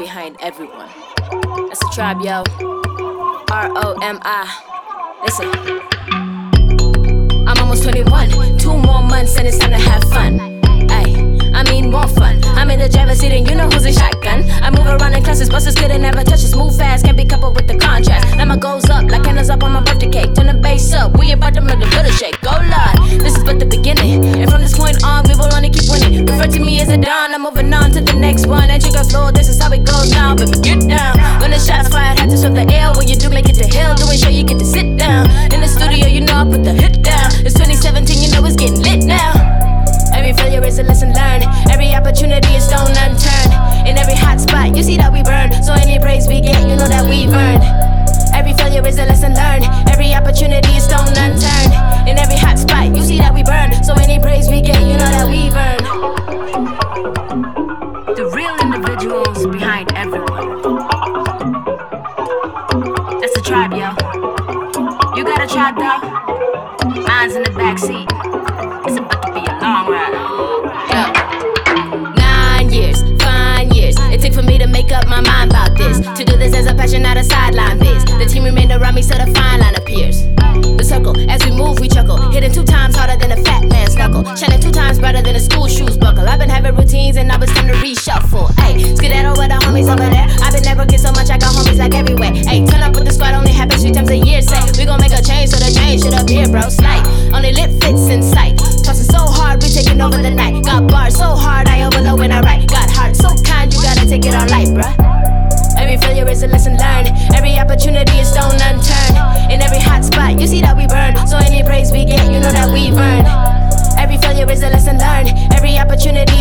behind everyone. That's a tribe, yo. ROMI. Listen. I'm almost 21. 2 more months and it's time to have fun. I mean more fun. I'm in the driver's seat and you know who's in shotgun. I move around in classes, buses good and never touches. Move fast, can't be coupled with the contrast. Now my goals up, like candles up on my birthday cake. Turn the bass up, we about to make the butter shake. Go Lord, this is but the beginning. And from this point on, we will only keep winning. Refer to me as a don, I'm moving on to the next one. And you got flow, this is how it goes now. Baby, get down. When the shots fired, had to sweep the air. When you do make it to hell, doing show you get to sit down. In the studio, you know I put the hit down. It's 2017, you know it's getting lit now. Every failure is a lesson learned. Every opportunity is stone unturned. In every hot spot, you see that we burn. So any praise we get, you know that we've earned. Every failure is a lesson learned. Every opportunity is stone unturned. In every hot spot, you see that we burn. So any praise we get, you know that we've earned. The real individuals behind everyone. That's a tribe, yo. You got a tribe, though? Mine's in the backseat. It's about to be a long ride. Yo. 9 years, 5 years. It took for me to make up my mind about this. To do this as a passion, not a sideline biz. The team remained around me, so the fine line appears. The circle, as we move, we chuckle. Hitting 2 times harder than a fat man's knuckle. Shining 2 times brighter than a school shoes buckle. I've been having routines, and now it's time to reshuffle. Ayy, skedaddle with the homies over there. I've been networking so much, I got homies like everywhere. Ayy, turn up with the squad, only happens 3 times a year. Say, we gon' make a change, so the change should appear, bro. Snipe, only lip fits in sight. Tossing so hard, we taking over the night. Got bars so hard, I overload when I write. Got heart so kind, you gotta take it on light, bruh. Every failure is a lesson learned. Every opportunity is stone unturned. In every hot spot, you see that we burn. So any praise we get, you know that we've earned. Every failure is a lesson learned. Every opportunity